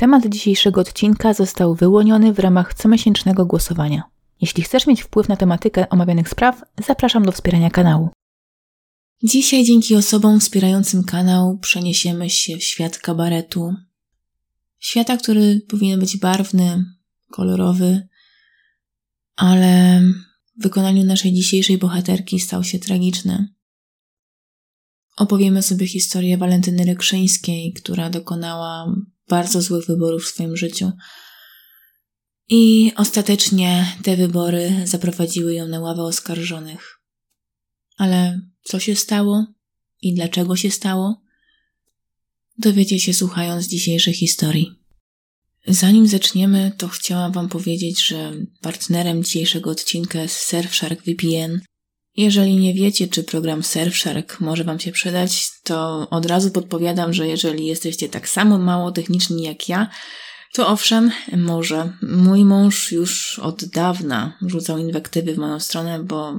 Temat dzisiejszego odcinka został wyłoniony w ramach comiesięcznego głosowania. Jeśli chcesz mieć wpływ na tematykę omawianych spraw, zapraszam do wspierania kanału. Dzisiaj dzięki osobom wspierającym kanał przeniesiemy się w świat kabaretu. Świata, który powinien być barwny, kolorowy, ale w wykonaniu naszej dzisiejszej bohaterki stał się tragiczny. Opowiemy sobie historię Walentyny Rekszyńskiej, która dokonała bardzo złych wyborów w swoim życiu. I ostatecznie te wybory zaprowadziły ją na ławę oskarżonych. Ale co się stało i dlaczego się stało? Dowiecie się słuchając dzisiejszej historii. Zanim zaczniemy, to chciałam Wam powiedzieć, że partnerem dzisiejszego odcinka jest Surfshark VPN. Jeżeli nie wiecie, czy program Surfshark może Wam się przydać, to od razu podpowiadam, że jeżeli jesteście tak samo mało techniczni jak ja, to owszem, może. Mój mąż już od dawna rzucał inwektywy w moją stronę, bo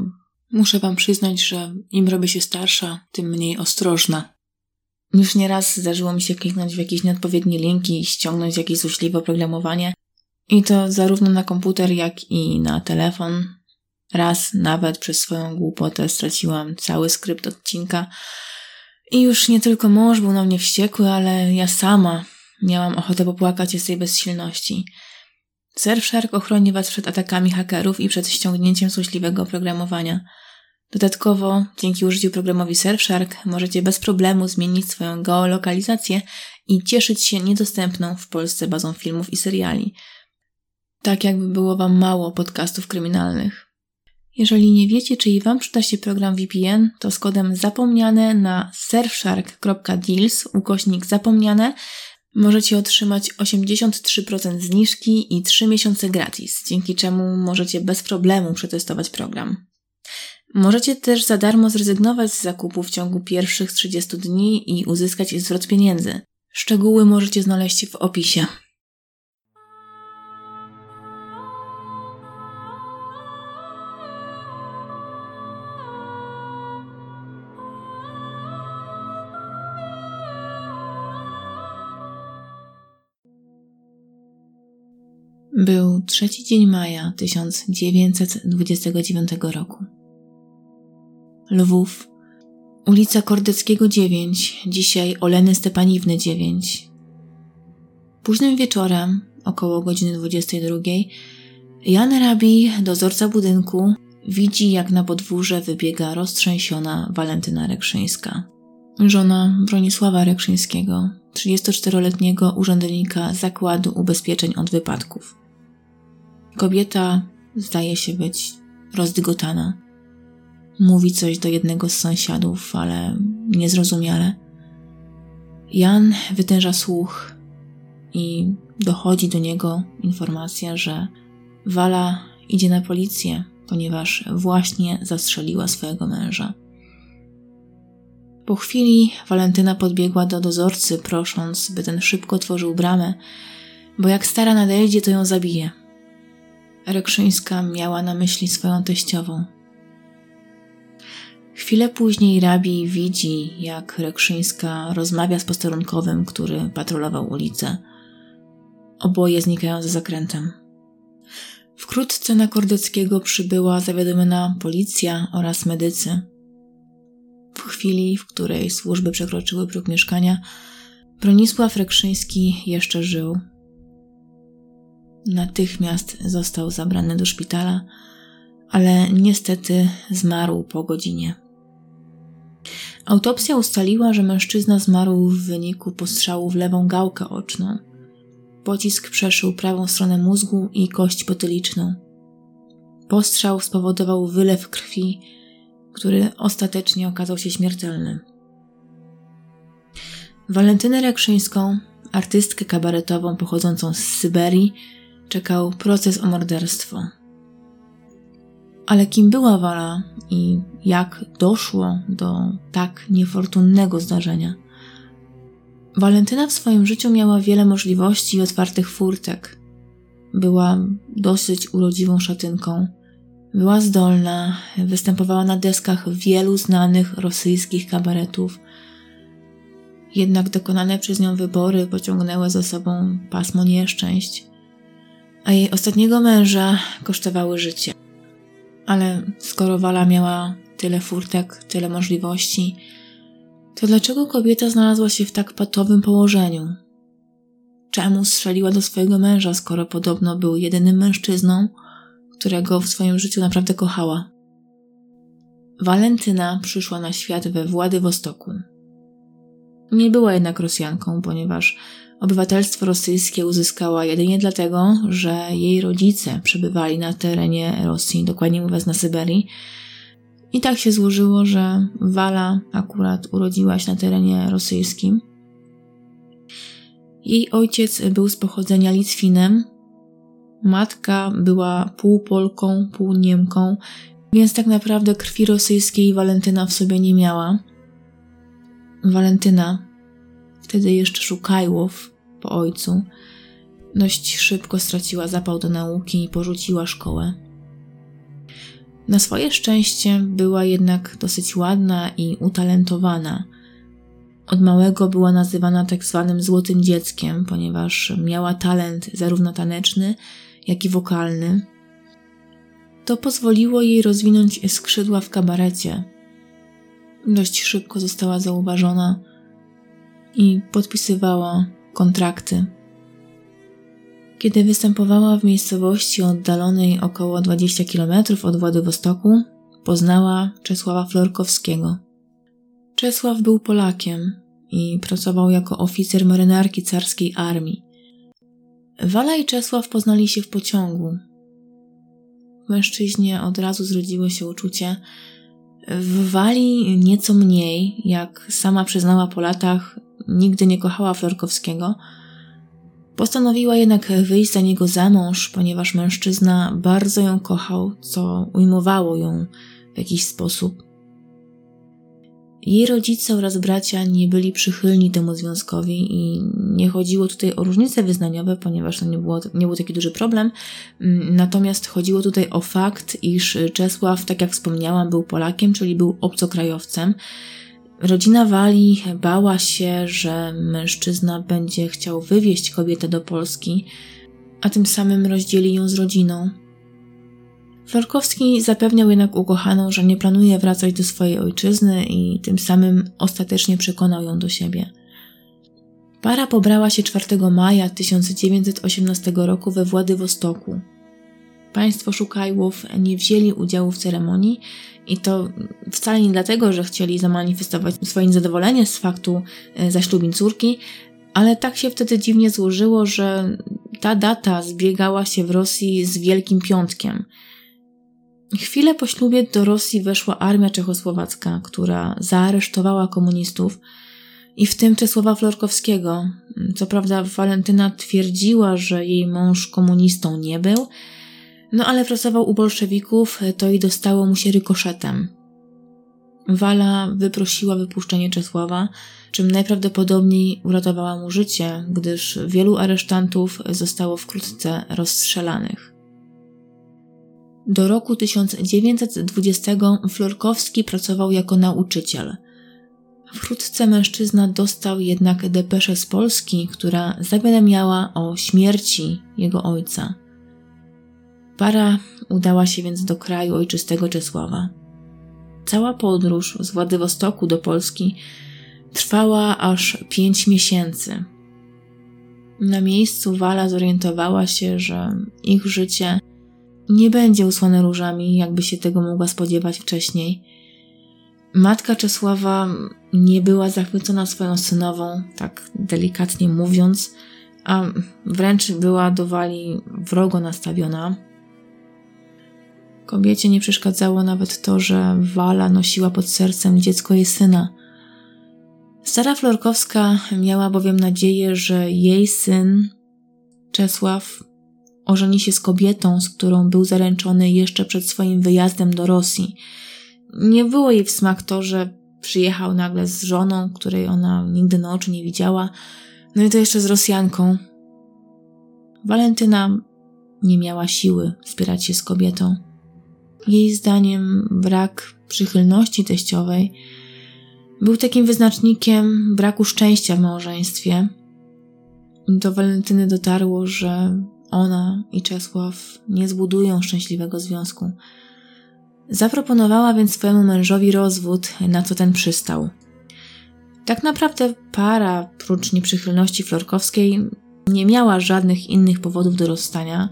muszę Wam przyznać, że im robię się starsza, tym mniej ostrożna. Już nieraz zdarzyło mi się kliknąć w jakieś nieodpowiednie linki i ściągnąć jakieś złośliwe oprogramowanie. I to zarówno na komputer, jak i na telefon. Raz nawet przez swoją głupotę straciłam cały skrypt odcinka. I już nie tylko mąż był na mnie wściekły, ale ja sama miałam ochotę popłakać się z tej bezsilności. Surfshark ochroni Was przed atakami hakerów i przed ściągnięciem złośliwego oprogramowania. Dodatkowo, dzięki użyciu programowi Surfshark możecie bez problemu zmienić swoją geolokalizację i cieszyć się niedostępną w Polsce bazą filmów i seriali. Tak jakby było Wam mało podcastów kryminalnych. Jeżeli nie wiecie, czy i Wam przyda się program VPN, to z kodem zapomniane na surfshark.deals/zapomniane możecie otrzymać 83% zniżki i 3 miesiące gratis, dzięki czemu możecie bez problemu przetestować program. Możecie też za darmo zrezygnować z zakupu w ciągu pierwszych 30 dni i uzyskać zwrot pieniędzy. Szczegóły możecie znaleźć w opisie. Był 3 dzień maja 1929 roku. Lwów, ulica Kordeckiego 9, dzisiaj Oleny Stepaniwny 9. Późnym wieczorem, około godziny 22, Jan Rabi, dozorca budynku, widzi, jak na podwórze wybiega roztrzęsiona Walentyna Rekszyńska, żona Bronisława Rekszyńskiego, 34-letniego urzędnika Zakładu Ubezpieczeń od Wypadków. Kobieta zdaje się być rozdygotana. Mówi coś do jednego z sąsiadów, ale niezrozumiale. Jan wytęża słuch i dochodzi do niego informacja, że Wala idzie na policję, ponieważ właśnie zastrzeliła swojego męża. Po chwili Walentyna podbiegła do dozorcy, prosząc, by ten szybko otworzył bramę, bo jak stara nadejdzie, to ją zabije. Rekszyńska miała na myśli swoją teściową. Chwilę później Rabi widzi, jak Rekszyńska rozmawia z posterunkowym, który patrolował ulicę. Oboje znikają za zakrętem. Wkrótce na Kordeckiego przybyła zawiadomiona policja oraz medycy. W chwili, w której służby przekroczyły próg mieszkania, Bronisław Rekszyński jeszcze żył. Natychmiast został zabrany do szpitala, ale niestety zmarł po godzinie. Autopsja ustaliła, że mężczyzna zmarł w wyniku postrzału w lewą gałkę oczną. Pocisk przeszył prawą stronę mózgu i kość potyliczną. Postrzał spowodował wylew krwi, który ostatecznie okazał się śmiertelny. Walentynę Rekszyńską, artystkę kabaretową pochodzącą z Syberii, czekał proces o morderstwo. Ale kim była Wala i jak doszło do tak niefortunnego zdarzenia? Walentyna w swoim życiu miała wiele możliwości i otwartych furtek. Była dosyć urodziwą szatynką. Była zdolna, występowała na deskach wielu znanych rosyjskich kabaretów. Jednak dokonane przez nią wybory pociągnęły za sobą pasmo nieszczęść, a jej ostatniego męża kosztowały życie. Ale skoro Wala miała tyle furtek, tyle możliwości, to dlaczego kobieta znalazła się w tak patowym położeniu? Czemu strzeliła do swojego męża, skoro podobno był jedynym mężczyzną, którego w swoim życiu naprawdę kochała? Walentyna przyszła na świat we Władywostoku. Nie była jednak Rosjanką, ponieważ obywatelstwo rosyjskie uzyskała jedynie dlatego, że jej rodzice przebywali na terenie Rosji, dokładnie mówiąc na Syberii. I tak się złożyło, że Wala akurat urodziła się na terenie rosyjskim. Jej ojciec był z pochodzenia Litwinem, matka była pół Polką, pół Niemką, więc tak naprawdę krwi rosyjskiej Walentyna w sobie nie miała. Walentyna, wtedy jeszcze szukajłow po ojcu, dość szybko straciła zapał do nauki i porzuciła szkołę. Na swoje szczęście była jednak dosyć ładna i utalentowana. Od małego była nazywana tak zwanym złotym dzieckiem, ponieważ miała talent zarówno taneczny, jak i wokalny. To pozwoliło jej rozwinąć skrzydła w kabarecie. Dość szybko została zauważona i podpisywała kontrakty. Kiedy występowała w miejscowości oddalonej około 20 km od Władywostoku, poznała Czesława Florkowskiego. Czesław był Polakiem i pracował jako oficer marynarki carskiej armii. Wala i Czesław poznali się w pociągu. W mężczyźnie od razu zrodziło się uczucie. W Wali nieco mniej, jak sama przyznała po latach, nigdy nie kochała Florkowskiego. Postanowiła jednak wyjść za niego za mąż, ponieważ mężczyzna bardzo ją kochał, co ujmowało ją w jakiś sposób. Jej rodzice oraz bracia nie byli przychylni temu związkowi i nie chodziło tutaj o różnice wyznaniowe, ponieważ to nie był taki duży problem. Natomiast chodziło tutaj o fakt, iż Czesław, tak jak wspomniałam, był Polakiem, czyli był obcokrajowcem. Rodzina Wali bała się, że mężczyzna będzie chciał wywieźć kobietę do Polski, a tym samym rozdzieli ją z rodziną. Florkowski zapewniał jednak ukochaną, że nie planuje wracać do swojej ojczyzny i tym samym ostatecznie przekonał ją do siebie. Para pobrała się 4 maja 1918 roku we Władywostoku. Państwo Szukajłow nie wzięli udziału w ceremonii i to wcale nie dlatego, że chcieli zamanifestować swoje niezadowolenie z faktu zaślubin córki, ale tak się wtedy dziwnie złożyło, że ta data zbiegała się w Rosji z Wielkim Piątkiem. Chwilę po ślubie do Rosji weszła armia czechosłowacka, która zaaresztowała komunistów i w tym Czesława Florkowskiego. Co prawda Walentyna twierdziła, że jej mąż komunistą nie był, no ale pracował u bolszewików, to i dostało mu się rykoszetem. Wala wyprosiła wypuszczenie Czesława, czym najprawdopodobniej uratowała mu życie, gdyż wielu aresztantów zostało wkrótce rozstrzelanych. Do roku 1920 Florkowski pracował jako nauczyciel. Wkrótce mężczyzna dostał jednak depeszę z Polski, która zawiadamiała o śmierci jego ojca. Para udała się więc do kraju ojczystego Czesława. Cała podróż z Władywostoku do Polski trwała aż 5 miesięcy. Na miejscu Wala zorientowała się, że ich życie nie będzie usłane różami, jakby się tego mogła spodziewać wcześniej. Matka Czesława nie była zachwycona swoją synową, tak delikatnie mówiąc, a wręcz była do Wali wrogo nastawiona. Kobiecie nie przeszkadzało nawet to, że Wala nosiła pod sercem dziecko jej syna. Stara Florkowska miała bowiem nadzieję, że jej syn, Czesław, ożeni się z kobietą, z którą był zaręczony jeszcze przed swoim wyjazdem do Rosji. Nie było jej w smak to, że przyjechał nagle z żoną, której ona nigdy na oczy nie widziała, no i to jeszcze z Rosjanką. Walentyna nie miała siły spierać się z kobietą. Jej zdaniem brak przychylności teściowej był takim wyznacznikiem braku szczęścia w małżeństwie. Do Walentyny dotarło, że ona i Czesław nie zbudują szczęśliwego związku. Zaproponowała więc swojemu mężowi rozwód, na co ten przystał. Tak naprawdę para, prócz nieprzychylności Florkowskiej, nie miała żadnych innych powodów do rozstania.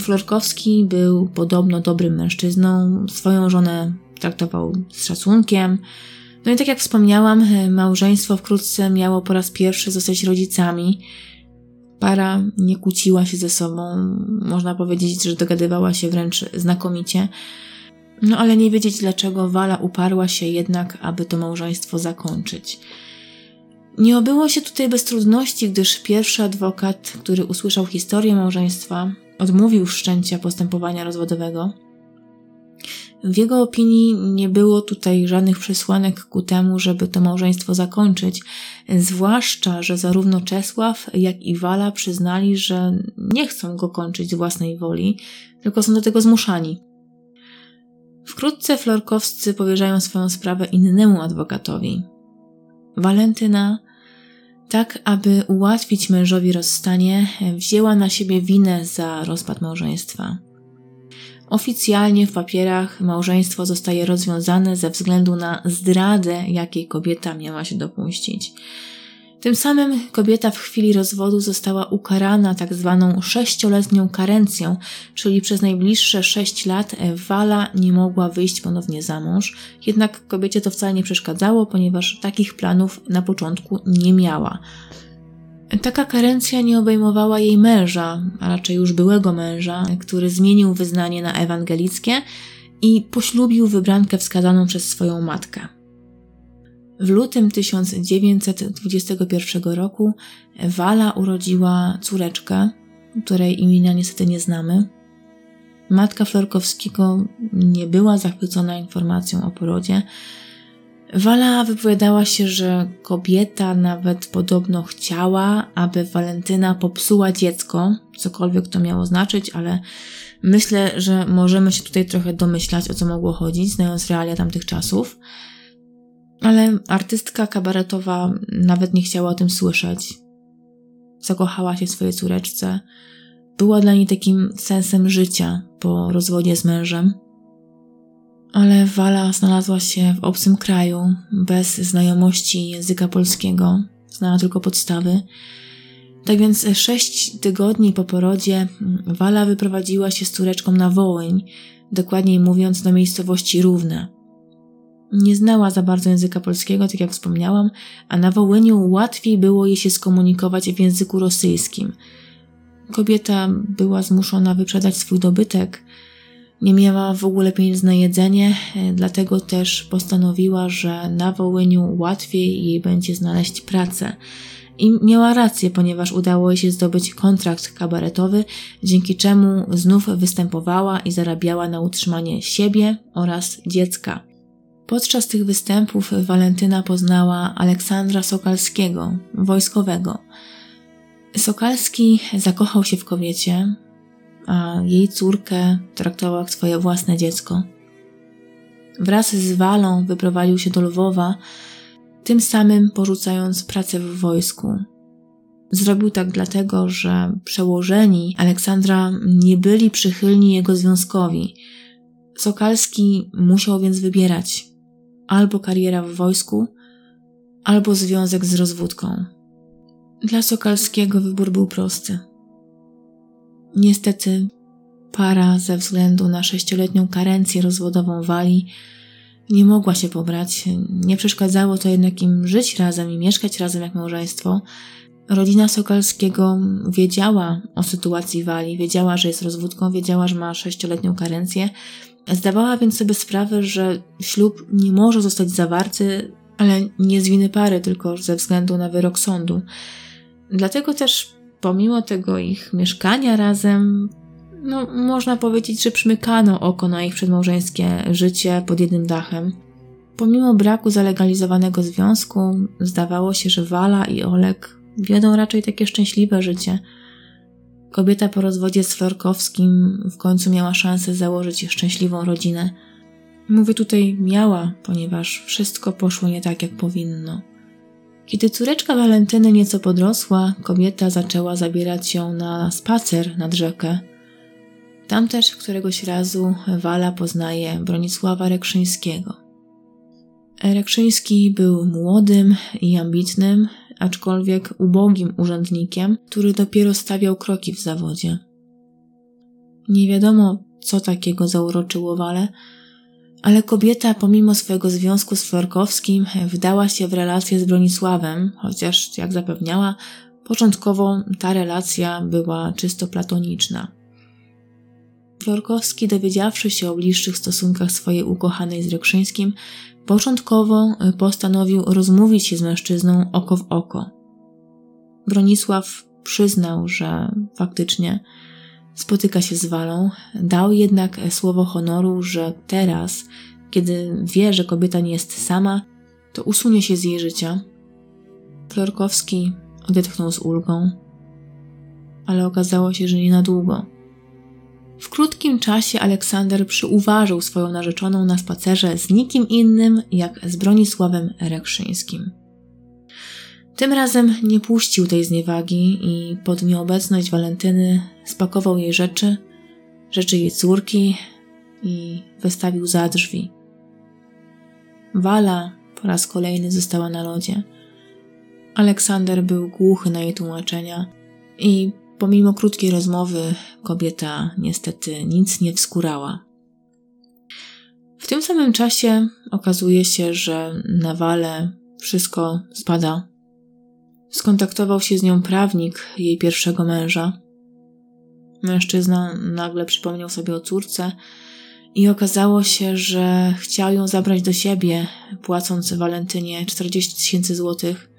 Florkowski był podobno dobrym mężczyzną, swoją żonę traktował z szacunkiem. No i tak jak wspomniałam, małżeństwo wkrótce miało po raz pierwszy zostać rodzicami. Para nie kłóciła się ze sobą, można powiedzieć, że dogadywała się wręcz znakomicie. No ale nie wiedzieć dlaczego Wala uparła się jednak, aby to małżeństwo zakończyć. Nie obyło się tutaj bez trudności, gdyż pierwszy adwokat, który usłyszał historię małżeństwa, odmówił wszczęcia postępowania rozwodowego. W jego opinii nie było tutaj żadnych przesłanek ku temu, żeby to małżeństwo zakończyć, zwłaszcza, że zarówno Czesław, jak i Wala przyznali, że nie chcą go kończyć z własnej woli, tylko są do tego zmuszani. Wkrótce Florkowscy powierzają swoją sprawę innemu adwokatowi. Walentyna, tak aby ułatwić mężowi rozstanie, wzięła na siebie winę za rozpad małżeństwa. Oficjalnie w papierach małżeństwo zostaje rozwiązane ze względu na zdradę, jakiej kobieta miała się dopuścić. Tym samym kobieta w chwili rozwodu została ukarana tak zwaną 6-letnią karencją, czyli przez najbliższe 6 lat Wala nie mogła wyjść ponownie za mąż. Jednak kobiecie to wcale nie przeszkadzało, ponieważ takich planów na początku nie miała. Taka karencja nie obejmowała jej męża, a raczej już byłego męża, który zmienił wyznanie na ewangelickie i poślubił wybrankę wskazaną przez swoją matkę. W lutym 1921 roku Wala urodziła córeczkę, której imienia niestety nie znamy. Matka Florkowskiego nie była zachwycona informacją o porodzie. Wala wypowiadała się, że kobieta nawet podobno chciała, aby Walentyna popsuła dziecko, cokolwiek to miało znaczyć, ale myślę, że możemy się tutaj trochę domyślać, o co mogło chodzić, znając realia tamtych czasów. Ale artystka kabaretowa nawet nie chciała o tym słyszeć. Zakochała się w swojej córeczce. Była dla niej takim sensem życia po rozwodzie z mężem. Ale Wala znalazła się w obcym kraju, bez znajomości języka polskiego. Znała tylko podstawy. Tak więc 6 tygodni po porodzie Wala wyprowadziła się z córeczką na Wołyń, dokładniej mówiąc do miejscowości Równe. Nie znała za bardzo języka polskiego, tak jak wspomniałam, a na Wołyniu łatwiej było jej się skomunikować w języku rosyjskim. Kobieta była zmuszona wyprzedać swój dobytek, nie miała w ogóle pieniędzy na jedzenie, dlatego też postanowiła, że na Wołyniu łatwiej jej będzie znaleźć pracę. I miała rację, ponieważ udało jej się zdobyć kontrakt kabaretowy, dzięki czemu znów występowała i zarabiała na utrzymanie siebie oraz dziecka. Podczas tych występów Walentyna poznała Aleksandra Sokalskiego, wojskowego. Sokalski zakochał się w kobiecie, a jej córkę traktował jak swoje własne dziecko. Wraz z Walą wyprowadził się do Lwowa, tym samym porzucając pracę w wojsku. Zrobił tak dlatego, że przełożeni Aleksandra nie byli przychylni jego związkowi. Sokalski musiał więc wybierać. Albo kariera w wojsku, albo związek z rozwódką. Dla Sokalskiego wybór był prosty. Niestety para ze względu na 6-letnią karencję rozwodową Wali nie mogła się pobrać. Nie przeszkadzało to jednak im żyć razem i mieszkać razem jak małżeństwo. Rodzina Sokalskiego wiedziała o sytuacji Wali, wiedziała, że jest rozwódką, wiedziała, że ma 6-letnią karencję. Zdawała więc sobie sprawę, że ślub nie może zostać zawarty, ale nie z winy pary, tylko ze względu na wyrok sądu. Dlatego też pomimo tego ich mieszkania razem, można powiedzieć, że przymykano oko na ich przedmałżeńskie życie pod jednym dachem. Pomimo braku zalegalizowanego związku, zdawało się, że Wala i Olek wiodą raczej takie szczęśliwe życie. Kobieta po rozwodzie z Florkowskim w końcu miała szansę założyć szczęśliwą rodzinę. Mówię tutaj miała, ponieważ wszystko poszło nie tak, jak powinno. Kiedy córeczka Walentyny nieco podrosła, kobieta zaczęła zabierać ją na spacer nad rzekę. Tam też któregoś razu Wala poznaje Bronisława Rekszyńskiego. Rekszyński był młodym i ambitnym, aczkolwiek ubogim urzędnikiem, który dopiero stawiał kroki w zawodzie. Nie wiadomo, co takiego zauroczyło Walę, ale kobieta pomimo swojego związku z Florkowskim wdała się w relację z Bronisławem, chociaż, jak zapewniała, początkowo ta relacja była czysto platoniczna. Florkowski, dowiedziawszy się o bliższych stosunkach swojej ukochanej z Rekszyńskim, początkowo postanowił rozmówić się z mężczyzną oko w oko. Bronisław przyznał, że faktycznie spotyka się z Walą, dał jednak słowo honoru, że teraz, kiedy wie, że kobieta nie jest sama, to usunie się z jej życia. Florkowski odetchnął z ulgą, ale okazało się, że nie na długo. W krótkim czasie Aleksander przyuważył swoją narzeczoną na spacerze z nikim innym jak z Bronisławem Rekszyńskim. Tym razem nie puścił tej zniewagi i pod nieobecność Walentyny spakował jej rzeczy jej córki i wystawił za drzwi. Wala po raz kolejny została na lodzie. Aleksander był głuchy na jej tłumaczenia i pomimo krótkiej rozmowy kobieta niestety nic nie wskurała. W tym samym czasie okazuje się, że na Walę wszystko spada. Skontaktował się z nią prawnik jej pierwszego męża. Mężczyzna nagle przypomniał sobie o córce i okazało się, że chciał ją zabrać do siebie, płacąc Walentynie 40 000 złotych.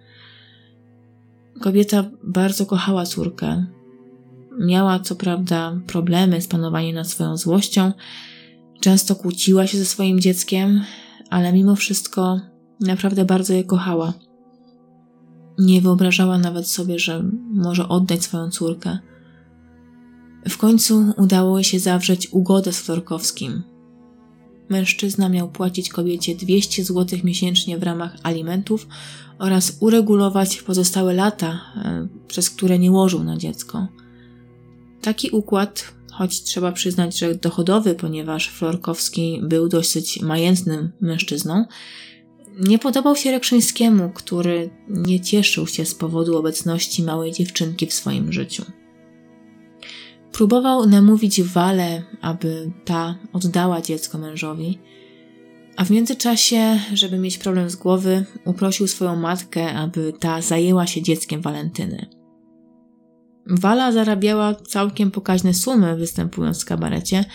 Kobieta bardzo kochała córkę. Miała co prawda problemy z panowaniem nad swoją złością, często kłóciła się ze swoim dzieckiem, ale mimo wszystko naprawdę bardzo je kochała. Nie wyobrażała nawet sobie, że może oddać swoją córkę. W końcu udało jej się zawrzeć ugodę z Florkowskim. Mężczyzna miał płacić kobiecie 200 zł miesięcznie w ramach alimentów oraz uregulować pozostałe lata, przez które nie łożył na dziecko. Taki układ, choć trzeba przyznać, że dochodowy, ponieważ Florkowski był dosyć majętnym mężczyzną, nie podobał się Rekszyńskiemu, który nie cieszył się z powodu obecności małej dziewczynki w swoim życiu. Próbował namówić Walę, aby ta oddała dziecko mężowi, a w międzyczasie, żeby mieć problem z głowy, uprosił swoją matkę, aby ta zajęła się dzieckiem Walentyny. Wala zarabiała całkiem pokaźne sumy, występując w kabarecie,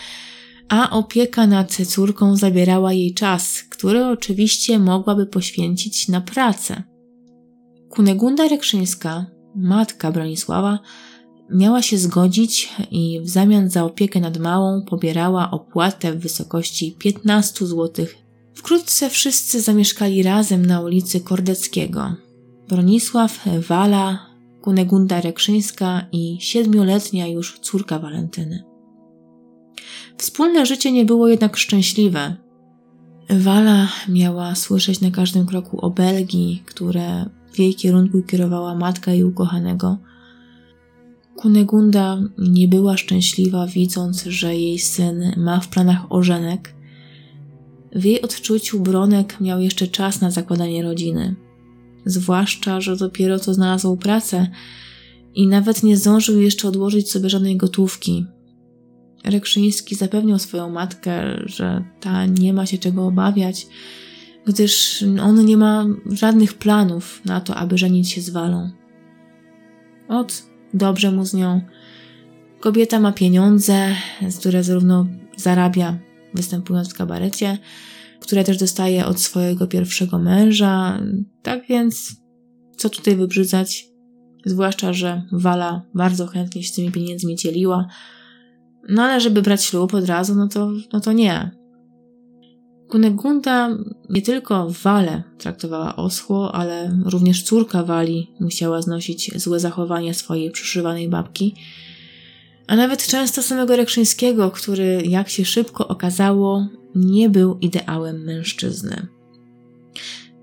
a opieka nad córką zabierała jej czas, który oczywiście mogłaby poświęcić na pracę. Kunegunda Rekszyńska, matka Bronisława, miała się zgodzić i w zamian za opiekę nad małą pobierała opłatę w wysokości 15 zł. Wkrótce wszyscy zamieszkali razem na ulicy Kordeckiego. Bronisław, Wala, Kunegunda Rekszyńska i 7-letnia już córka Walentyny. Wspólne życie nie było jednak szczęśliwe. Wala miała słyszeć na każdym kroku obelgi, które w jej kierunku kierowała matka jej ukochanego. Kunegunda nie była szczęśliwa, widząc, że jej syn ma w planach ożenek. W jej odczuciu Bronek miał jeszcze czas na zakładanie rodziny. Zwłaszcza, że dopiero co znalazł pracę i nawet nie zdążył jeszcze odłożyć sobie żadnej gotówki. Rekszyński zapewniał swoją matkę, że ta nie ma się czego obawiać, gdyż on nie ma żadnych planów na to, aby żenić się z Walą. Dobrze mu z nią. Kobieta ma pieniądze, które zarówno zarabia, występując w kabarecie, które też dostaje od swojego pierwszego męża. Tak więc, co tutaj wybrzydzać? Zwłaszcza, że Wala bardzo chętnie się tymi pieniędzmi dzieliła. No ale żeby brać ślub od razu, no to nie. Kunegunda nie tylko Walę traktowała oschło, ale również córka Wali musiała znosić złe zachowania swojej przyszywanej babki. a nawet często samego Rekszyńskiego, który, jak się szybko okazało, nie był ideałem mężczyzny.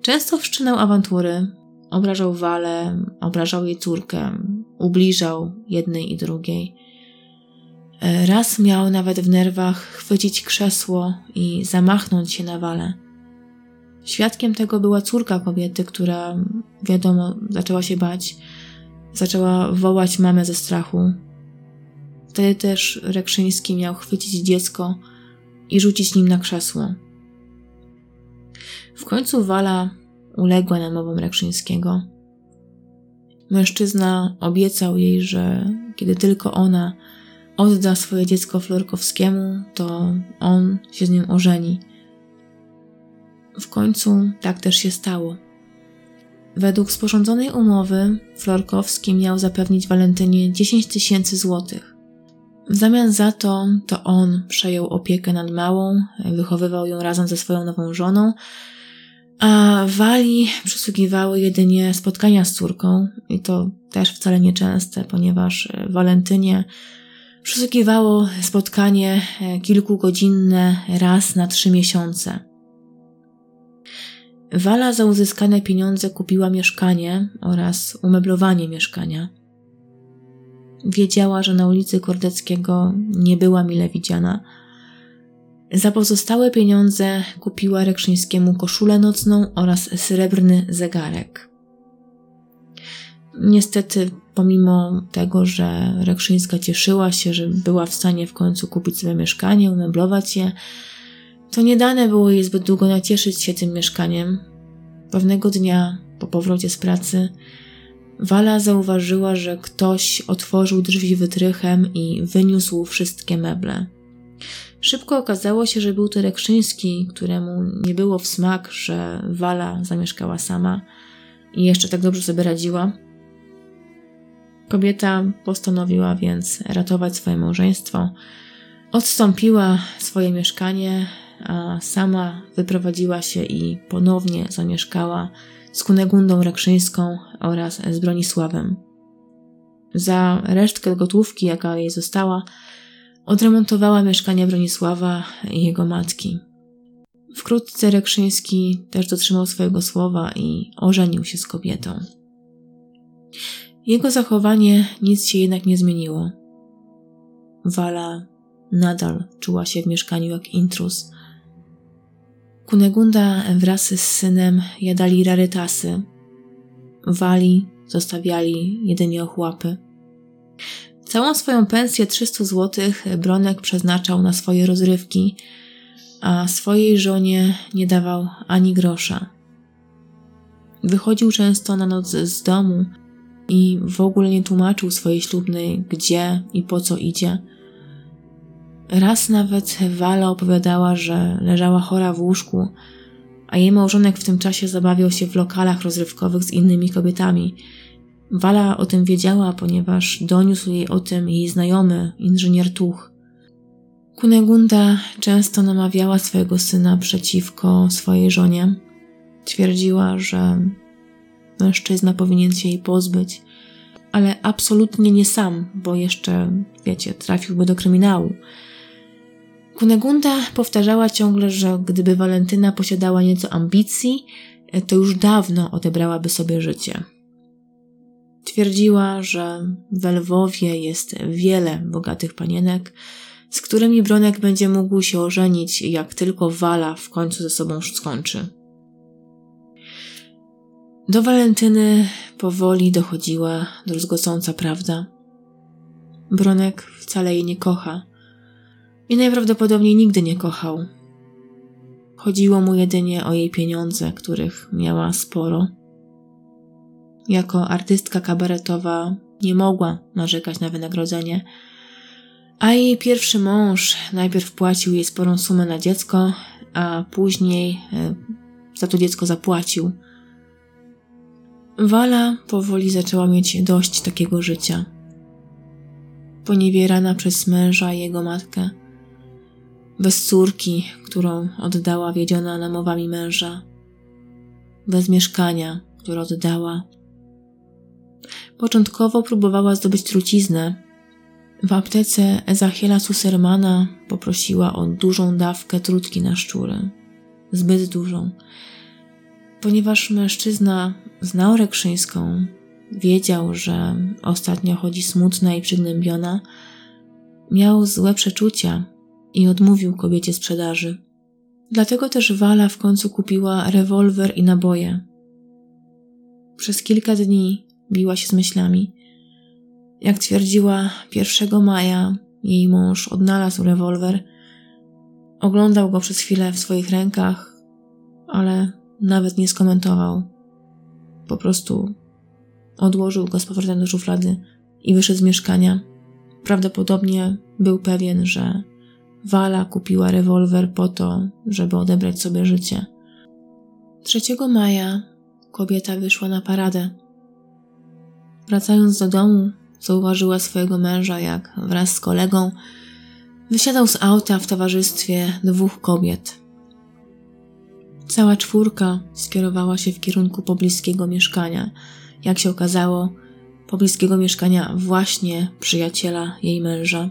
Często wszczynał awantury, obrażał Walę, obrażał jej córkę, ubliżał jednej i drugiej. Raz miał nawet w nerwach chwycić krzesło i zamachnąć się na Walę. Świadkiem tego była córka kobiety, która, wiadomo, zaczęła się bać, zaczęła wołać mamę ze strachu. Wtedy też Rekszyński miał chwycić dziecko i rzucić nim na krzesło. W końcu Wala uległa namowom Rekszyńskiego. Mężczyzna obiecał jej, że kiedy tylko ona odda swoje dziecko Florkowskiemu, to on się z nią ożeni. W końcu tak też się stało. Według sporządzonej umowy Florkowski miał zapewnić Walentynie 10 000 złotych. W zamian za to, to on przejął opiekę nad małą, wychowywał ją razem ze swoją nową żoną, a Wali przysługiwały jedynie spotkania z córką i to też wcale nieczęste, ponieważ Walentynie przysługiwało spotkanie kilkugodzinne raz na 3 miesiące. Wala za uzyskane pieniądze kupiła mieszkanie oraz umeblowanie mieszkania. Wiedziała, że na ulicy Kordeckiego nie była mile widziana. Za pozostałe pieniądze kupiła Rekszyńskiemu koszulę nocną oraz srebrny zegarek. Niestety, pomimo tego, że Rekszyńska cieszyła się, że była w stanie w końcu kupić sobie mieszkanie, umeblować je, to nie dane było jej zbyt długo nacieszyć się tym mieszkaniem. Pewnego dnia, po powrocie z pracy, Wala zauważyła, że ktoś otworzył drzwi wytrychem i wyniósł wszystkie meble. Szybko okazało się, że był to Rekszyński, któremu nie było w smak, że Wala zamieszkała sama i jeszcze tak dobrze sobie radziła. Kobieta postanowiła więc ratować swoje małżeństwo. Odstąpiła swoje mieszkanie, a sama wyprowadziła się i ponownie zamieszkała z Kunegundą Rekszyńską oraz z Bronisławem. Za resztkę gotówki, jaka jej została, odremontowała mieszkanie Bronisława i jego matki. Wkrótce Rekszyński też dotrzymał swojego słowa i ożenił się z kobietą. Jego zachowanie nic się jednak nie zmieniło. Wala nadal czuła się w mieszkaniu jak intruz. Kunegunda wraz z synem jadali rarytasy. Wali zostawiali jedynie ochłapy. Całą swoją pensję 300 złotych Bronek przeznaczał na swoje rozrywki, a swojej żonie nie dawał ani grosza. Wychodził często na noc z domu i w ogóle nie tłumaczył swojej ślubnej, gdzie i po co idzie. Raz nawet Wala opowiadała, że leżała chora w łóżku, a jej małżonek w tym czasie zabawiał się w lokalach rozrywkowych z innymi kobietami. Wala o tym wiedziała, ponieważ doniósł jej o tym jej znajomy, inżynier Tuch. Kunegunda często namawiała swojego syna przeciwko swojej żonie. Twierdziła, że mężczyzna powinien się jej pozbyć, ale absolutnie nie sam, bo jeszcze, wiecie, trafiłby do kryminału. Kunegunda powtarzała ciągle, że gdyby Walentyna posiadała nieco ambicji, to już dawno odebrałaby sobie życie. Twierdziła, że we Lwowie jest wiele bogatych panienek, z którymi Bronek będzie mógł się ożenić, jak tylko Wala w końcu ze sobą skończy. Do Walentyny powoli dochodziła druzgocąca prawda. Bronek wcale jej nie kocha i najprawdopodobniej nigdy nie kochał. Chodziło mu jedynie o jej pieniądze, których miała sporo. Jako artystka kabaretowa nie mogła narzekać na wynagrodzenie, a jej pierwszy mąż najpierw płacił jej sporą sumę na dziecko, a później za to dziecko zapłacił. Wala powoli zaczęła mieć dość takiego życia. Poniewierana przez męża i jego matkę, bez córki, którą oddała wiedziona namowami męża, bez mieszkania, które oddała. Początkowo próbowała zdobyć truciznę. W aptece Ezachiela Susermana poprosiła o dużą dawkę trutki na szczury. Zbyt dużą. Ponieważ mężczyzna znał Rekszyńską, wiedział, że ostatnio chodzi smutna i przygnębiona, miał złe przeczucia i odmówił kobiecie sprzedaży. Dlatego też Wala w końcu kupiła rewolwer i naboje. Przez kilka dni biła się z myślami. Jak twierdziła, 1 maja jej mąż odnalazł rewolwer. Oglądał go przez chwilę w swoich rękach, ale nawet nie skomentował. Po prostu odłożył go z powrotem do szuflady i wyszedł z mieszkania. Prawdopodobnie był pewien, że Wala kupiła rewolwer po to, żeby odebrać sobie życie. 3 maja kobieta wyszła na paradę. Wracając do domu, zauważyła swojego męża, jak wraz z kolegą wysiadał z auta w towarzystwie 2 kobiet. Cała 4 skierowała się w kierunku pobliskiego mieszkania. Jak się okazało, pobliskiego mieszkania właśnie przyjaciela jej męża.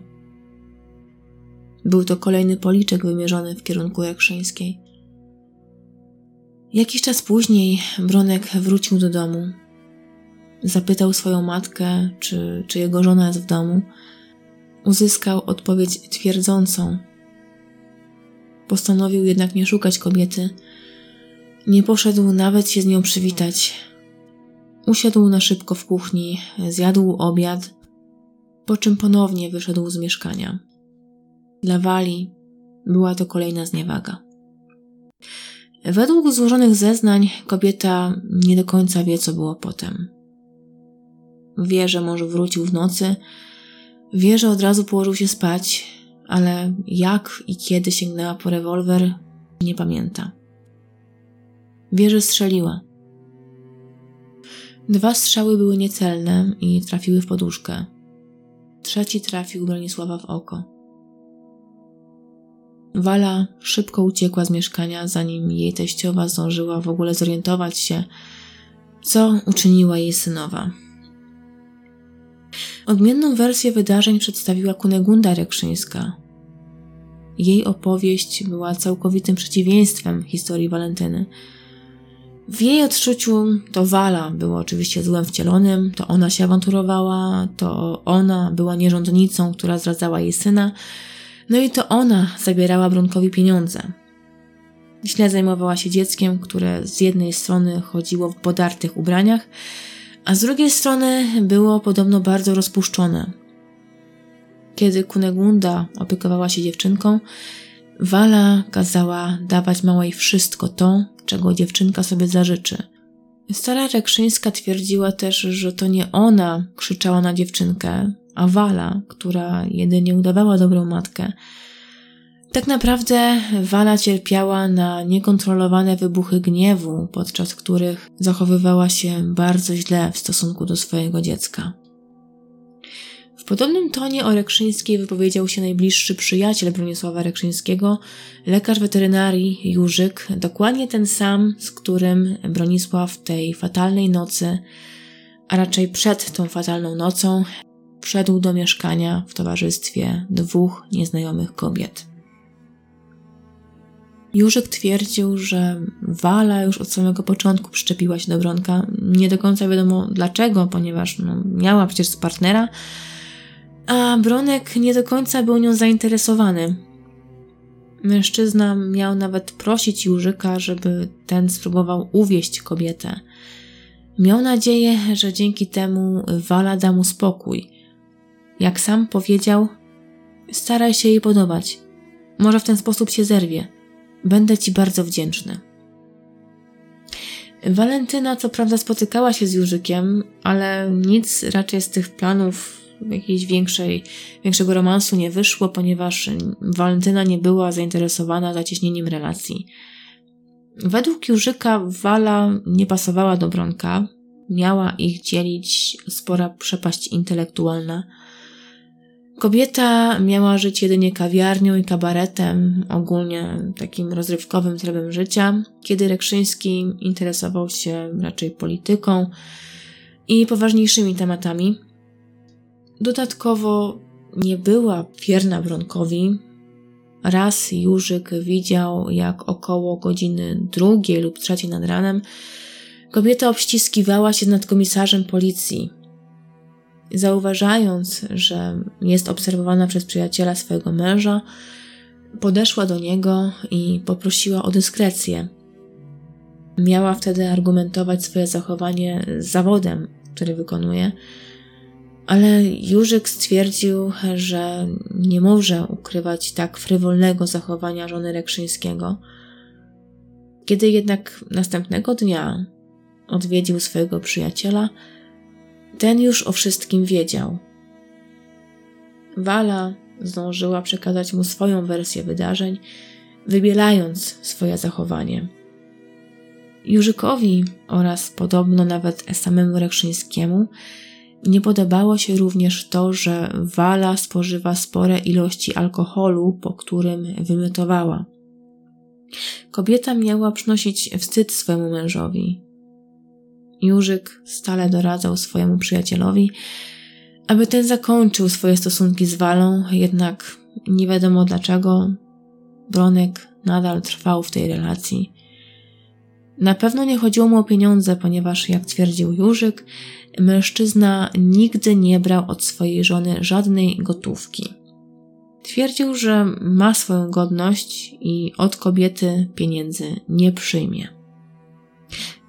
Był to kolejny policzek wymierzony w kierunku Rekszyńskiej. Jakiś czas później Bronek wrócił do domu. Zapytał swoją matkę, czy jego żona jest w domu. Uzyskał odpowiedź twierdzącą. Postanowił jednak nie szukać kobiety. Nie poszedł nawet się z nią przywitać. Usiadł na szybko w kuchni, zjadł obiad, po czym ponownie wyszedł z mieszkania. Dla Wali była to kolejna zniewaga. Według złożonych zeznań kobieta nie do końca wie, co było potem. Wie, że mąż wrócił w nocy, wie, że od razu położył się spać, ale jak i kiedy sięgnęła po rewolwer, nie pamięta. Wie, że strzeliła. 2 strzały były niecelne i trafiły w poduszkę. 3 trafił Bronisława w oko. Wala szybko uciekła z mieszkania, zanim jej teściowa zdążyła w ogóle zorientować się, co uczyniła jej synowa. Odmienną wersję wydarzeń przedstawiła Kunegunda Rekszyńska. Jej opowieść była całkowitym przeciwieństwem historii Walentyny. W jej odczuciu to Wala była oczywiście złem wcielonym, to ona się awanturowała, to ona była nierządnicą, która zdradzała jej syna, no i to ona zabierała Bronkowi pieniądze. Źle zajmowała się dzieckiem, które z jednej strony chodziło w podartych ubraniach, a z drugiej strony było podobno bardzo rozpuszczone. Kiedy Kunegunda opiekowała się dziewczynką, Wala kazała dawać małej wszystko to, czego dziewczynka sobie zażyczy. Stara Rekszyńska twierdziła też, że to nie ona krzyczała na dziewczynkę, a Wala, która jedynie udawała dobrą matkę. Tak naprawdę Wala cierpiała na niekontrolowane wybuchy gniewu, podczas których zachowywała się bardzo źle w stosunku do swojego dziecka. W podobnym tonie o Rekszyńskiej wypowiedział się najbliższy przyjaciel Bronisława Rekszyńskiego, lekarz weterynarii Jurzyk, dokładnie ten sam, z którym Bronisław tej fatalnej nocy, a raczej przed tą fatalną nocą, wszedł do mieszkania w towarzystwie 2 nieznajomych kobiet. Jurzyk twierdził, że Wala już od samego początku przyczepiła się do Bronka. Nie do końca wiadomo dlaczego, ponieważ miała przecież partnera, a Bronek nie do końca był nią zainteresowany. Mężczyzna miał nawet prosić Jurzyka, żeby ten spróbował uwieść kobietę. Miał nadzieję, że dzięki temu Wala da mu spokój. Jak sam powiedział, staraj się jej podobać. Może w ten sposób się zerwie. Będę ci bardzo wdzięczny. Walentyna co prawda spotykała się z Jurzykiem, ale nic raczej z tych planów jakiegoś większego romansu nie wyszło, ponieważ Walentyna nie była zainteresowana zacieśnieniem relacji. Według Jurzyka Wala nie pasowała do Bronka, miała ich dzielić spora przepaść intelektualna. Kobieta miała żyć jedynie kawiarnią i kabaretem, ogólnie takim rozrywkowym trybem życia, kiedy Rekszyński interesował się raczej polityką i poważniejszymi tematami. Dodatkowo nie była wierna Bronkowi. Raz Jurzyk widział, jak około godziny 2 lub 3 nad ranem kobieta obściskiwała się nad komisarzem policji. Zauważając, że jest obserwowana przez przyjaciela swojego męża, podeszła do niego i poprosiła o dyskrecję. Miała wtedy argumentować swoje zachowanie zawodem, który wykonuje, ale Jurzyk stwierdził, że nie może ukrywać tak frywolnego zachowania żony Rekszyńskiego. Kiedy jednak następnego dnia odwiedził swojego przyjaciela, ten już o wszystkim wiedział. Wala zdążyła przekazać mu swoją wersję wydarzeń, wybielając swoje zachowanie. Jurzykowi oraz podobno nawet samemu Rekszyńskiemu nie podobało się również to, że Wala spożywa spore ilości alkoholu, po którym wymiotowała. Kobieta miała przynosić wstyd swojemu mężowi. Jurzyk stale doradzał swojemu przyjacielowi, aby ten zakończył swoje stosunki z Walą, jednak nie wiadomo dlaczego Bronek nadal trwał w tej relacji. Na pewno nie chodziło mu o pieniądze, ponieważ, jak twierdził Jurzyk, mężczyzna nigdy nie brał od swojej żony żadnej gotówki. Twierdził, że ma swoją godność i od kobiety pieniędzy nie przyjmie.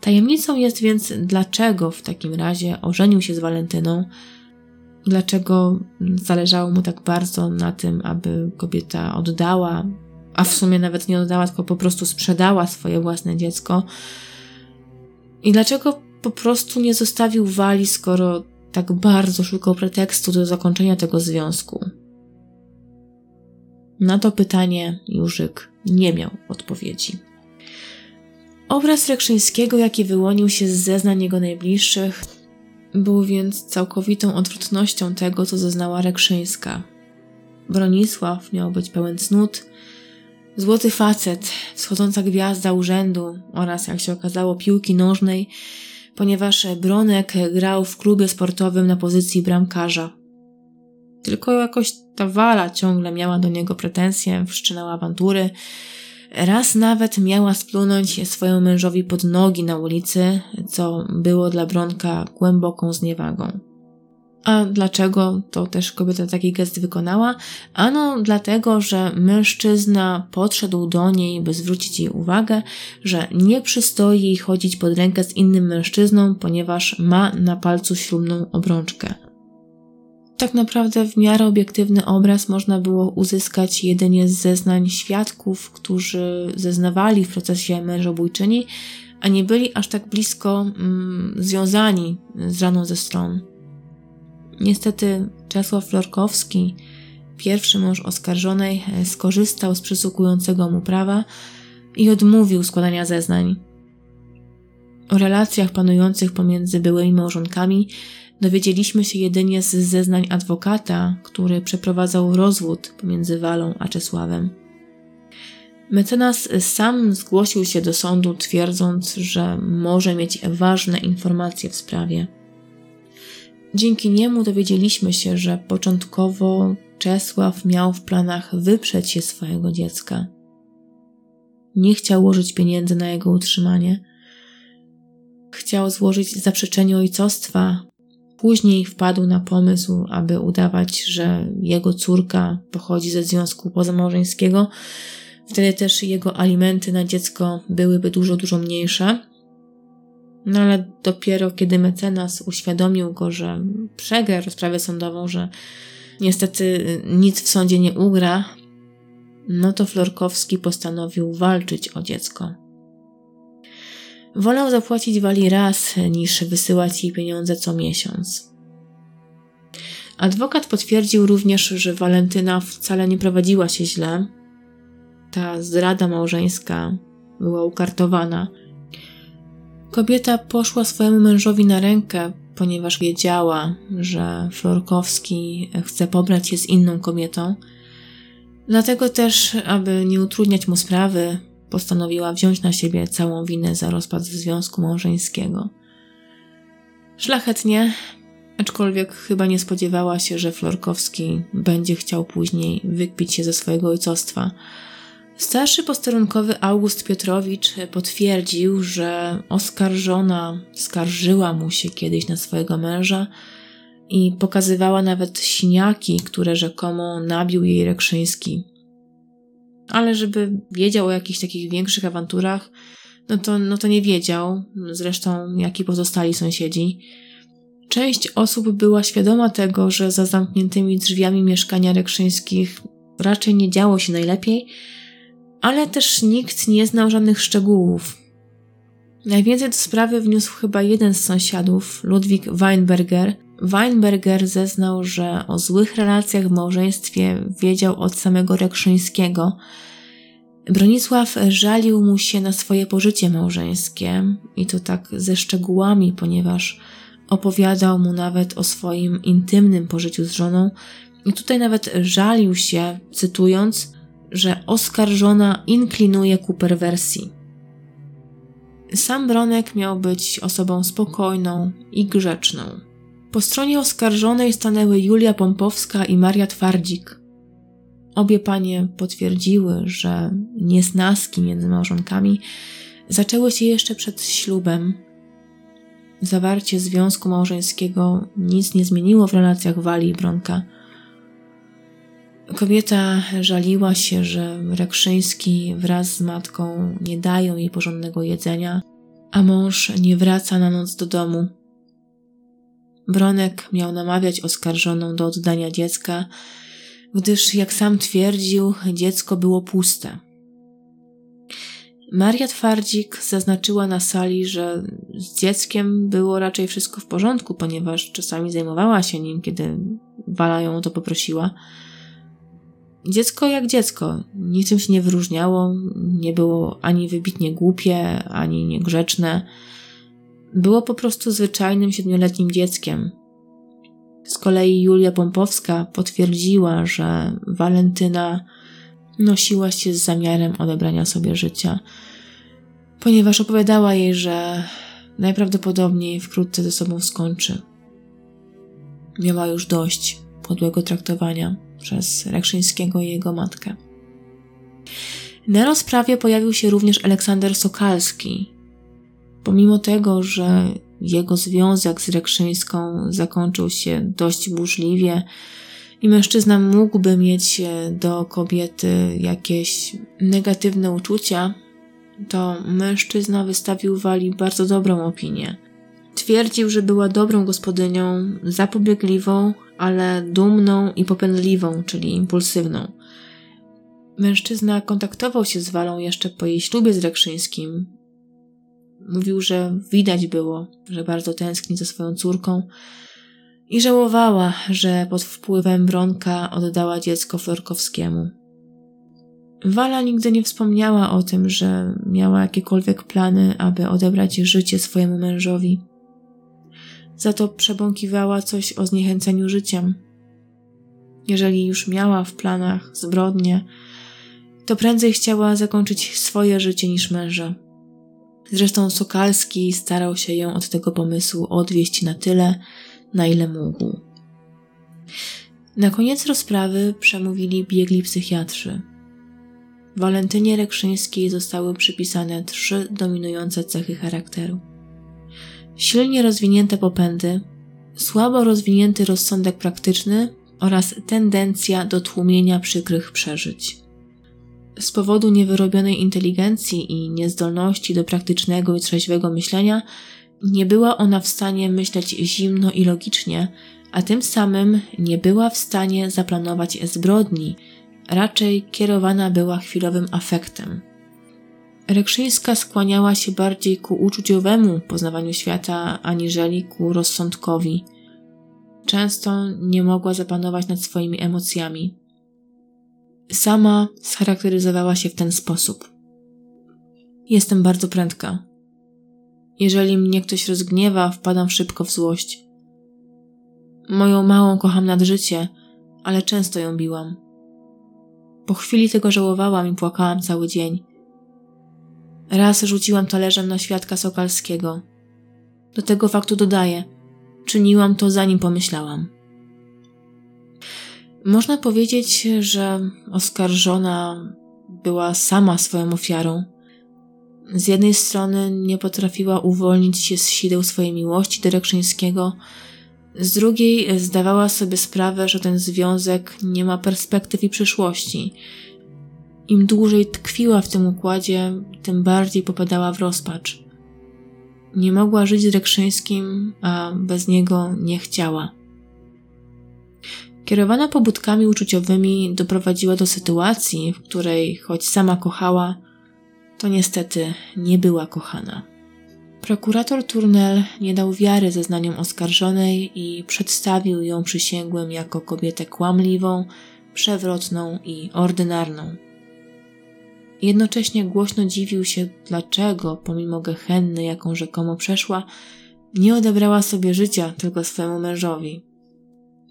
Tajemnicą jest więc, dlaczego w takim razie ożenił się z Walentyną, dlaczego zależało mu tak bardzo na tym, aby kobieta oddała, a w sumie nawet nie oddała, tylko po prostu sprzedała swoje własne dziecko, i dlaczego po prostu nie zostawił Wali, skoro tak bardzo szukał pretekstu do zakończenia tego związku. Na to pytanie Jurzyk nie miał odpowiedzi. Obraz Rekszyńskiego, jaki wyłonił się z zeznań jego najbliższych, był więc całkowitą odwrotnością tego, co zeznała Rekszyńska. Bronisław miał być pełen cnót, złoty facet, wschodząca gwiazda urzędu oraz, jak się okazało, piłki nożnej, ponieważ Bronek grał w klubie sportowym na pozycji bramkarza. Tylko jakoś ta Wala ciągle miała do niego pretensje, wszczynała awantury. Raz nawet miała splunąć swojemu mężowi pod nogi na ulicy, co było dla Bronka głęboką zniewagą. A dlaczego to też kobieta taki gest wykonała? Ano dlatego, że mężczyzna podszedł do niej, by zwrócić jej uwagę, że nie przystoi jej chodzić pod rękę z innym mężczyzną, ponieważ ma na palcu ślubną obrączkę. Tak naprawdę w miarę obiektywny obraz można było uzyskać jedynie z zeznań świadków, którzy zeznawali w procesie mężobójczyni, a nie byli aż tak blisko związani z żadną ze stron. Niestety Czesław Florkowski, pierwszy mąż oskarżonej, skorzystał z przysługującego mu prawa i odmówił składania zeznań. O relacjach panujących pomiędzy byłymi małżonkami dowiedzieliśmy się jedynie z zeznań adwokata, który przeprowadzał rozwód pomiędzy Walą a Czesławem. Mecenas sam zgłosił się do sądu, twierdząc, że może mieć ważne informacje w sprawie. Dzięki niemu dowiedzieliśmy się, że początkowo Czesław miał w planach wyprzeć się swojego dziecka. Nie chciał łożyć pieniędzy na jego utrzymanie. Chciał złożyć zaprzeczenie ojcostwa. Później wpadł na pomysł, aby udawać, że jego córka pochodzi ze związku pozamałżeńskiego. Wtedy też jego alimenty na dziecko byłyby dużo mniejsze. No ale dopiero kiedy mecenas uświadomił go, że przegra rozprawę sądową, że niestety nic w sądzie nie ugra, no to Florkowski postanowił walczyć o dziecko. Wolał zapłacić Wali raz, niż wysyłać jej pieniądze co miesiąc. Adwokat potwierdził również, że Walentyna wcale nie prowadziła się źle. Ta zdrada małżeńska była ukartowana. Kobieta poszła swojemu mężowi na rękę, ponieważ wiedziała, że Florkowski chce pobrać się z inną kobietą. Dlatego też, aby nie utrudniać mu sprawy, postanowiła wziąć na siebie całą winę za rozpad związku małżeńskiego. Szlachetnie, aczkolwiek chyba nie spodziewała się, że Florkowski będzie chciał później wykpić się ze swojego ojcostwa. Starszy posterunkowy August Piotrowicz potwierdził, że oskarżona skarżyła mu się kiedyś na swojego męża i pokazywała nawet siniaki, które rzekomo nabił jej Rekszyński. Ale żeby wiedział o jakichś takich większych awanturach, no to nie wiedział, zresztą jak i pozostali sąsiedzi. Część osób była świadoma tego, że za zamkniętymi drzwiami mieszkania Rekszyńskich raczej nie działo się najlepiej, ale też nikt nie znał żadnych szczegółów. Najwięcej do sprawy wniósł chyba jeden z sąsiadów, Ludwik Weinberger. Weinberger zeznał, że o złych relacjach w małżeństwie wiedział od samego Rekszyńskiego. Bronisław żalił mu się na swoje pożycie małżeńskie i to tak ze szczegółami, ponieważ opowiadał mu nawet o swoim intymnym pożyciu z żoną i tutaj nawet żalił się, cytując, że oskarżona inklinuje ku perwersji. Sam Bronek miał być osobą spokojną i grzeczną. Po stronie oskarżonej stanęły Julia Pompowska i Maria Twardzik. Obie panie potwierdziły, że niesnaski między małżonkami zaczęły się jeszcze przed ślubem. Zawarcie związku małżeńskiego nic nie zmieniło w relacjach Wali i Bronka. Kobieta żaliła się, że Rekszyński wraz z matką nie dają jej porządnego jedzenia, a mąż nie wraca na noc do domu. Bronek miał namawiać oskarżoną do oddania dziecka, gdyż, jak sam twierdził, dziecko było puste. Maria Twardzik zaznaczyła na sali, że z dzieckiem było raczej wszystko w porządku, ponieważ czasami zajmowała się nim, kiedy Wala ją o to poprosiła. Dziecko jak dziecko, niczym się nie wyróżniało, nie było ani wybitnie głupie, ani niegrzeczne. Było po prostu zwyczajnym 7-letnim dzieckiem. Z kolei Julia Pompowska potwierdziła, że Walentyna nosiła się z zamiarem odebrania sobie życia, ponieważ opowiadała jej, że najprawdopodobniej wkrótce ze sobą skończy. Miała już dość podłego traktowania przez Rekszyńskiego i jego matkę. Na rozprawie pojawił się również Aleksander Sokalski. Pomimo tego, że jego związek z Rekszyńską zakończył się dość burzliwie i mężczyzna mógłby mieć do kobiety jakieś negatywne uczucia, to mężczyzna wystawił Wali bardzo dobrą opinię. Twierdził, że była dobrą gospodynią, zapobiegliwą, ale dumną i popędliwą, czyli impulsywną. Mężczyzna kontaktował się z Walą jeszcze po jej ślubie z Rekszyńskim. Mówił, że widać było, że bardzo tęskni za swoją córką i żałowała, że pod wpływem Bronka oddała dziecko Florkowskiemu. Wala nigdy nie wspomniała o tym, że miała jakiekolwiek plany, aby odebrać życie swojemu mężowi. Za to przebąkiwała coś o zniechęceniu życiem. Jeżeli już miała w planach zbrodnię, to prędzej chciała zakończyć swoje życie niż męża. Zresztą Sokalski starał się ją od tego pomysłu odwieść na tyle, na ile mógł. Na koniec rozprawy przemówili biegli psychiatrzy. Walentynie Rekszyńskiej zostały przypisane 3 dominujące cechy charakteru: silnie rozwinięte popędy, słabo rozwinięty rozsądek praktyczny oraz tendencja do tłumienia przykrych przeżyć. Z powodu niewyrobionej inteligencji i niezdolności do praktycznego i trzeźwego myślenia nie była ona w stanie myśleć zimno i logicznie, a tym samym nie była w stanie zaplanować zbrodni, raczej kierowana była chwilowym afektem. Rekszyńska skłaniała się bardziej ku uczuciowemu poznawaniu świata, aniżeli ku rozsądkowi. Często nie mogła zapanować nad swoimi emocjami. Sama scharakteryzowała się w ten sposób: jestem bardzo prędka. Jeżeli mnie ktoś rozgniewa, wpadam szybko w złość. Moją małą kocham nad życie, ale często ją biłam. Po chwili tego żałowałam i płakałam cały dzień. Raz rzuciłam talerzem na świadka Sokalskiego. Do tego faktu dodaję, Czyniłam to, zanim pomyślałam. Można powiedzieć, że oskarżona była sama swoją ofiarą. Z jednej strony nie potrafiła uwolnić się z sideł swojej miłości do Rekszyńskiego, z drugiej zdawała sobie sprawę, że ten związek nie ma perspektyw i przyszłości. Im dłużej tkwiła w tym układzie, tym bardziej popadała w rozpacz. Nie mogła żyć z Rekszyńskim, a bez niego nie chciała. Kierowana pobudkami uczuciowymi doprowadziła do sytuacji, w której choć sama kochała, to niestety nie była kochana. Prokurator Turnel nie dał wiary zeznaniom oskarżonej i przedstawił ją przysięgłym jako kobietę kłamliwą, przewrotną i ordynarną. Jednocześnie głośno dziwił się, dlaczego, pomimo gehenny, jaką rzekomo przeszła, nie odebrała sobie życia, tylko swemu mężowi.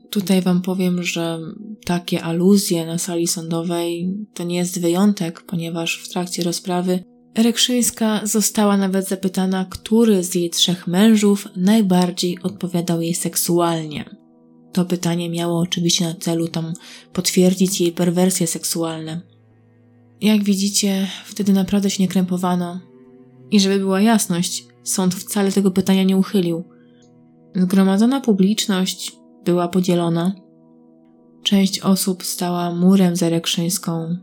Tutaj wam powiem, że takie aluzje na sali sądowej to nie jest wyjątek, ponieważ w trakcie rozprawy Rekszyńska została nawet zapytana, który z jej 3 mężów najbardziej odpowiadał jej seksualnie. To pytanie miało oczywiście na celu tam potwierdzić jej perwersje seksualne. Jak widzicie, wtedy naprawdę się nie krępowano. I żeby była jasność, sąd wcale tego pytania nie uchylił. Zgromadzona publiczność była podzielona. Część osób stała murem za Rekszyńską.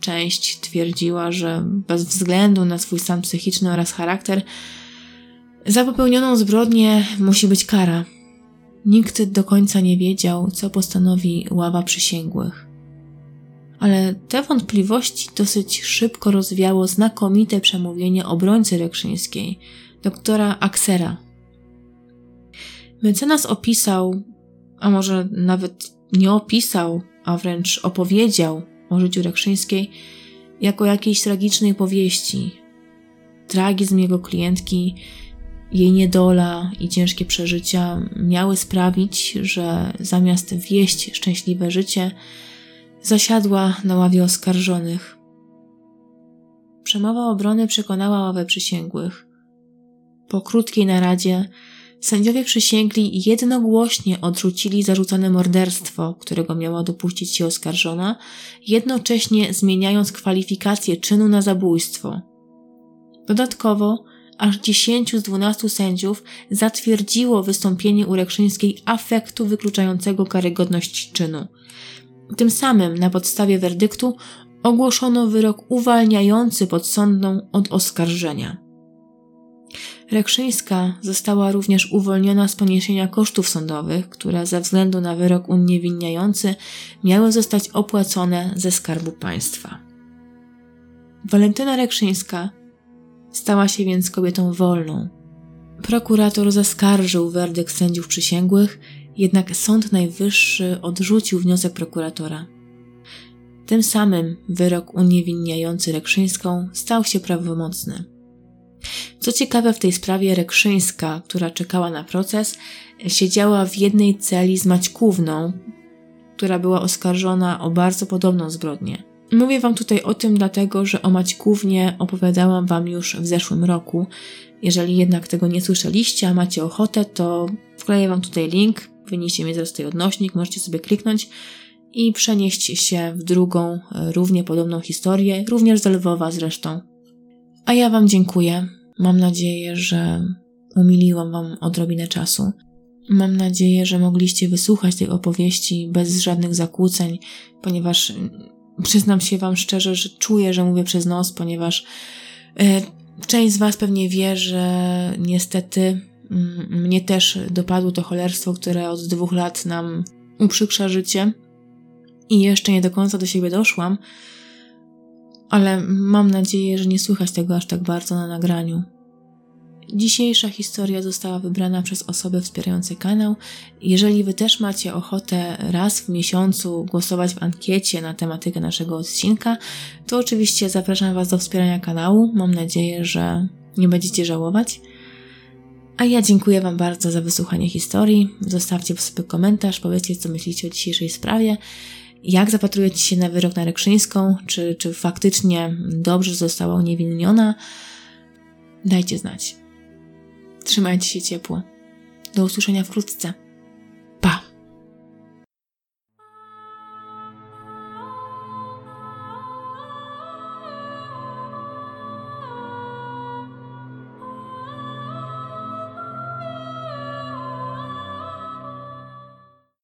Część twierdziła, że bez względu na swój stan psychiczny oraz charakter za popełnioną zbrodnię musi być kara. Nikt do końca nie wiedział, co postanowi ława przysięgłych. Ale te wątpliwości dosyć szybko rozwiało znakomite przemówienie obrońcy Rekszyńskiej, doktora Aksera. Mecenas opisał, a może nawet nie opisał, a wręcz opowiedział o życiu Rekszyńskiej jako jakiejś tragicznej powieści. Tragizm jego klientki, jej niedola i ciężkie przeżycia miały sprawić, że zamiast wieść szczęśliwe życie, zasiadła na ławie oskarżonych. Przemowa obrony przekonała ławę przysięgłych. Po krótkiej naradzie sędziowie przysięgli jednogłośnie odrzucili zarzucone morderstwo, którego miała dopuścić się oskarżona, jednocześnie zmieniając kwalifikację czynu na zabójstwo. Dodatkowo aż 10 z 12 sędziów zatwierdziło wystąpienie u Rekszyńskiej afektu wykluczającego karygodność czynu. Tym samym na podstawie werdyktu ogłoszono wyrok uwalniający podsądną od oskarżenia. Rekszyńska została również uwolniona z poniesienia kosztów sądowych, które ze względu na wyrok uniewinniający miały zostać opłacone ze Skarbu Państwa. Walentyna Rekszyńska stała się więc kobietą wolną. Prokurator zaskarżył werdykt sędziów przysięgłych, jednak Sąd Najwyższy odrzucił wniosek prokuratora. Tym samym wyrok uniewinniający Rekszyńską stał się prawomocny. Co ciekawe, w tej sprawie Rekszyńska, która czekała na proces, siedziała w jednej celi z Maćkówną, która była oskarżona o bardzo podobną zbrodnię. Mówię wam tutaj o tym dlatego, że o Maćkównie opowiadałam wam już w zeszłym roku. Jeżeli jednak tego nie słyszeliście, a macie ochotę, to wkleję wam tutaj link, wynieście mi zaraz tutaj odnośnik, możecie sobie kliknąć i przenieść się w drugą, równie podobną historię, również z Lwowa zresztą. A ja wam dziękuję. Mam nadzieję, że umiliłam wam odrobinę czasu. Mam nadzieję, że mogliście wysłuchać tej opowieści bez żadnych zakłóceń, ponieważ przyznam się wam szczerze, że czuję, że mówię przez nos, ponieważ część z was pewnie wie, że niestety mnie też dopadło to cholerstwo, które od 2 lat nam uprzykrza życie i jeszcze nie do końca do siebie doszłam, ale mam nadzieję, że nie słychać tego aż tak bardzo na nagraniu. Dzisiejsza historia została wybrana przez osoby wspierające kanał. Jeżeli wy też macie ochotę raz w miesiącu głosować w ankiecie na tematykę naszego odcinka, to oczywiście zapraszam was do wspierania kanału. Mam nadzieję, że nie będziecie żałować. A ja dziękuję wam bardzo za wysłuchanie historii. Zostawcie sobie komentarz, powiedzcie, co myślicie o dzisiejszej sprawie. Jak zapatrujecie się na wyrok na Rekszyńską? Czy faktycznie dobrze została uniewinniona? Dajcie znać. Trzymajcie się ciepło. Do usłyszenia wkrótce.